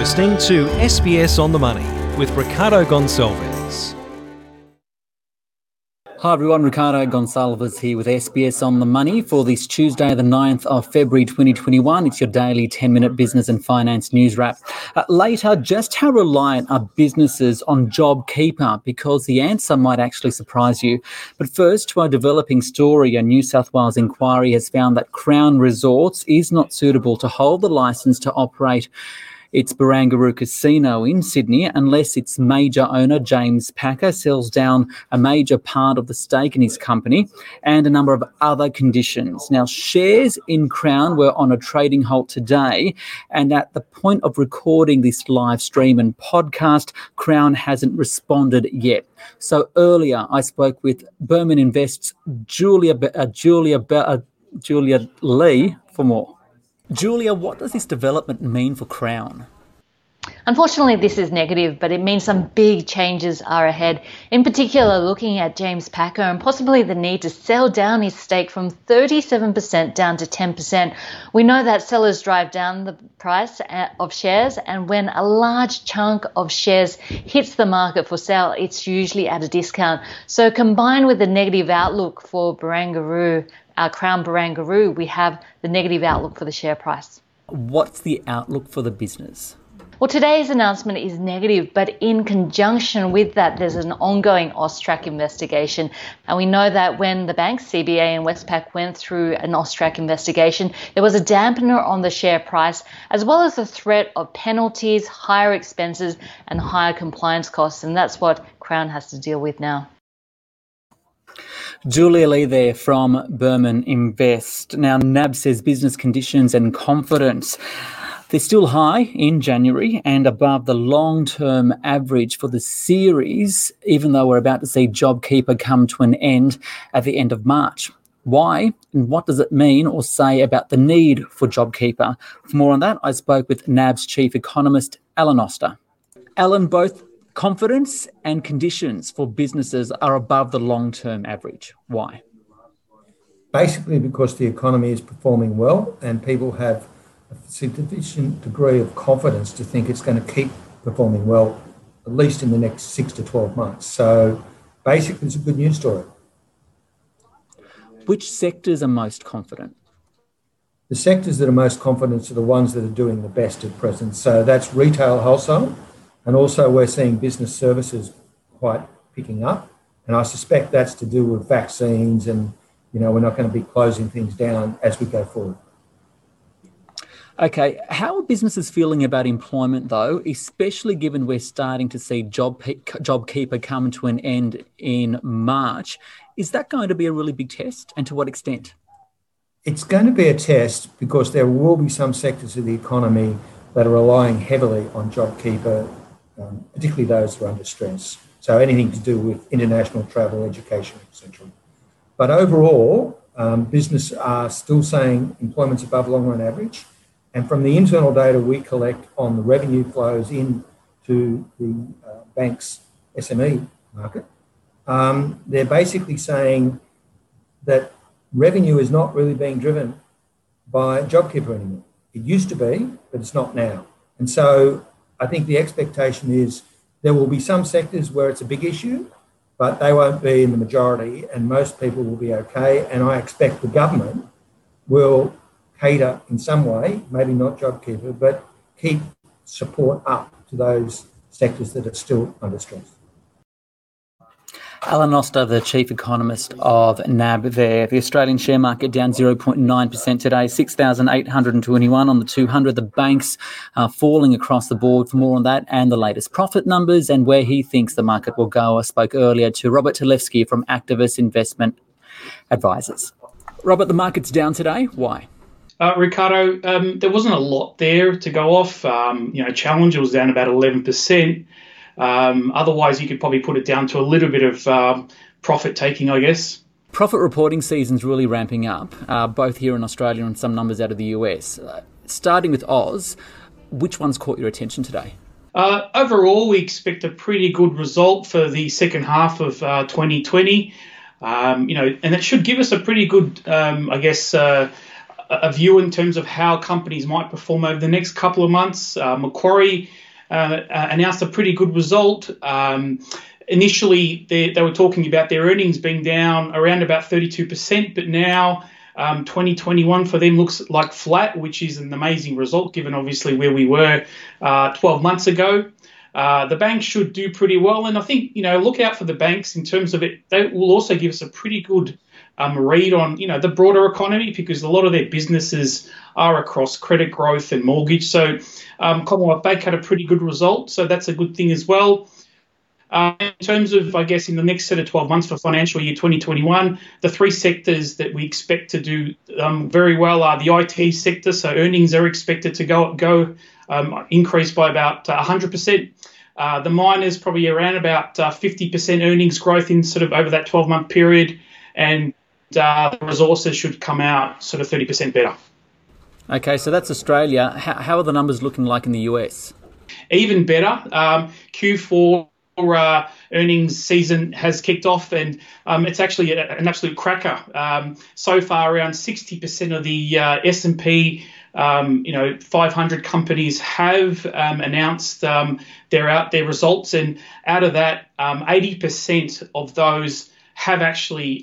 listening to SBS on the Money with Ricardo Gonçalves. Hi everyone, Ricardo Gonçalves here with SBS on the Money for this Tuesday the 9th of February 2021. It's your daily 10-minute business and finance news wrap. Later, just how reliant are businesses on JobKeeper? Because the answer might actually surprise you. But first, to our developing story, a New South Wales inquiry has found that Crown Resorts is not suitable to hold the licence to operate its Barangaroo casino in Sydney unless its major owner, James Packer, sells down a major part of the stake in his company and a number of other conditions. Now, shares in Crown were on a trading halt today, and at the point of recording this live stream and podcast, Crown hasn't responded yet. So earlier, I spoke with Berman Invest's Julia Lee for more. Julia, what does this development mean for Crown? Unfortunately, this is negative, but it means some big changes are ahead. In particular, looking at James Packer and possibly the need to sell down his stake from 37% down to 10%. We know that sellers drive down the price of shares, and when a large chunk of shares hits the market for sale, it's usually at a discount. So combined with the negative outlook for Barangaroo, Crown Barangaroo, we have the negative outlook for the share price. What's the outlook for the business? Well, today's announcement is negative, but in conjunction with that, there's an ongoing Austrac investigation. And we know that when the banks, CBA and Westpac, went through an Austrac investigation, there was a dampener on the share price, as well as the threat of penalties, higher expenses, and higher compliance costs. And that's what Crown has to deal with now. Julia Lee there from Berman Invest. Now, NAB says business conditions and confidence, they're still high in January and above the long-term average for the series, even though we're about to see JobKeeper come to an end at the end of March. Why, and what does it mean or say about the need for JobKeeper? For more on that, I spoke with NAB's chief economist, Alan Oster. Alan, both confidence and conditions for businesses are above the long-term average. Why? Basically because the economy is performing well and people have a sufficient degree of confidence to think it's going to keep performing well, at least in the next 6 to 12 months. So basically it's a good news story. Which sectors are most confident? The sectors that are most confident are the ones that are doing the best at present. So that's retail, wholesale. And also we're seeing business services quite picking up. And I suspect that's to do with vaccines and, you know, we're not going to be closing things down as we go forward. Okay. How are businesses feeling about employment, though, especially given we're starting to see JobKeeper come to an end in March? Is that going to be a really big test, and to what extent? It's going to be a test because there will be some sectors of the economy that are relying heavily on JobKeeper, particularly those that are under stress. So anything to do with international travel, education, etc. But overall, business are still saying employment's above long-run average. And from the internal data we collect on the revenue flows into the bank's SME market, they're basically saying that revenue is not really being driven by JobKeeper anymore. It used to be, but it's not now. And so I think the expectation is there will be some sectors where it's a big issue, but they won't be in the majority and most people will be okay. And I expect the government will cater in some way, maybe not JobKeeper, but keep support up to those sectors that are still under stress. Alan Oster, the chief economist of NAB there. The Australian share market down 0.9% today, 6,821 on the 200. The banks are falling across the board. For more on that and the latest profit numbers and where he thinks the market will go, I spoke earlier to Robert Televsky from Activist Investment Advisors. Robert, the market's down today. Why? Ricardo, there wasn't a lot there to go off. Challenger was down about 11%. Otherwise, you could probably put it down to a little bit of profit taking, I guess. Profit reporting season's really ramping up, both here in Australia and some numbers out of the US. Starting with Oz, which one's caught your attention today? Overall, we expect a pretty good result for the second half of 2020. And it should give us a pretty good, a view in terms of how companies might perform over the next couple of months. Macquarie announced a pretty good result. Initially, they were talking about their earnings being down around about 32%, but now 2021 for them looks like flat, which is an amazing result given obviously where we were 12 months ago. The banks should do pretty well, and I think, you know, look out for the banks in terms of it. They will also give us a pretty good read on, you know, the broader economy, because a lot of their businesses are across credit growth and mortgage. So Commonwealth Bank had a pretty good result, so that's a good thing as well. In terms of, I guess, in the next set of 12 months for financial year 2021, the three sectors that we expect to do very well are the IT sector. So earnings are expected to increase by about 100%. The miners probably around about 50% earnings growth in sort of over that 12-month period, and the resources should come out sort of 30% better. Okay, so that's Australia. How are the numbers looking like in the US? Even better. Q4 earnings season has kicked off, and it's actually an absolute cracker. So far, around 60% of the S&P 500 companies have announced their results, and out of that, 80% of those have actually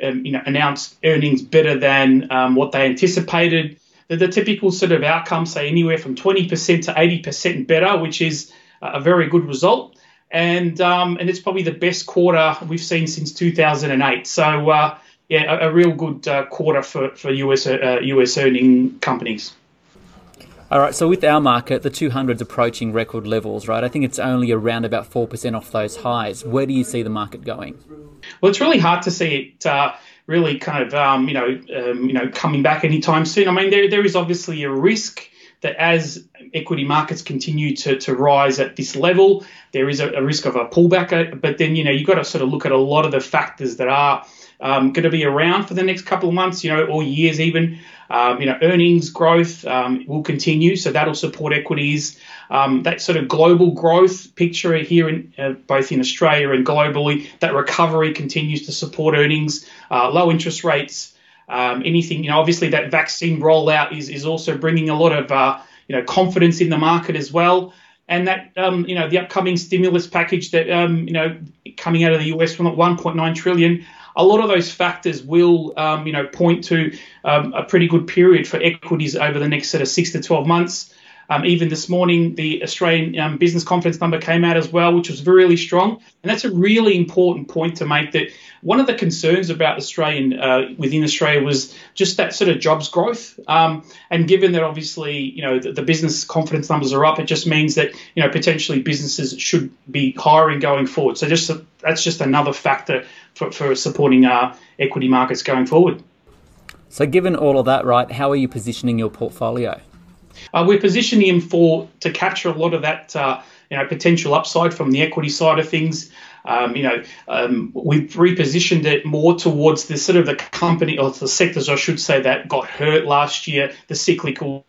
announced earnings better than what they anticipated. The typical sort of outcomes say anywhere from 20% to 80% better, which is a very good result. And it's probably the best quarter we've seen since 2008. So, a real good quarter for US earning companies. All right, so with our market, the 200's approaching record levels, right? I think it's only around about 4% off those highs. Where do you see the market going? Well, it's really hard to see it really kind of, coming back anytime soon. I mean, there is obviously a risk that as equity markets continue to rise at this level, there is a risk of a pullback. But then, you know, you've got to sort of look at a lot of the factors that are going to be around for the next couple of months, you know, or years even. Earnings growth will continue, so that'll support equities. That sort of global growth picture here, in both in Australia and globally, that recovery continues to support earnings. Low interest rates. Anything, you know, obviously that vaccine rollout is also bringing a lot of, confidence in the market as well. And that, the upcoming stimulus package that, coming out of the US from $1.9 trillion, a lot of those factors will, point to a pretty good period for equities over the next sort of 6 to 12 months. Even this morning, the Australian business confidence number came out as well, which was really strong. And that's a really important point to make, that one of the concerns about within Australia was just that sort of jobs growth. And given that obviously, the business confidence numbers are up, it just means that, potentially businesses should be hiring going forward. So that's just another factor for supporting our equity markets going forward. So given all of that, right, how are you positioning your portfolio? We're positioning him to capture a lot of that, potential upside from the equity side of things. We've repositioned it more towards the sort of the company, or the sectors, I should say, that got hurt last year, the cyclical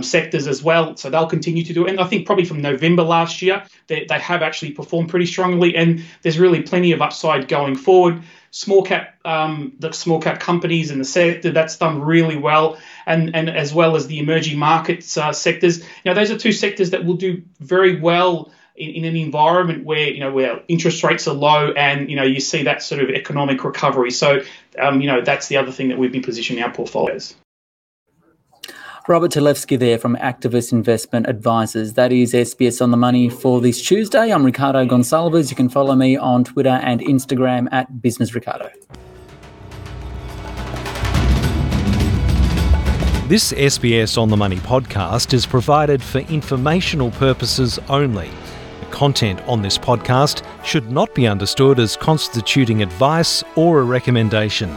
sectors as well. So they'll continue to do it. And I think probably from November last year, they have actually performed pretty strongly, and there's really plenty of upside going forward. The small cap companies in the sector, that's done really well, and as well as the emerging markets sectors. Those are two sectors that will do very well in an environment where where interest rates are low, and you see that sort of economic recovery. So that's the other thing that we've been positioning our portfolios. Robert Televsky there from Activist Investment Advisors. That is SBS on the Money for this Tuesday. I'm Ricardo Gonçalves. You can follow me on Twitter and Instagram at Business Ricardo. This SBS on the Money podcast is provided for informational purposes only. The content on this podcast should not be understood as constituting advice or a recommendation.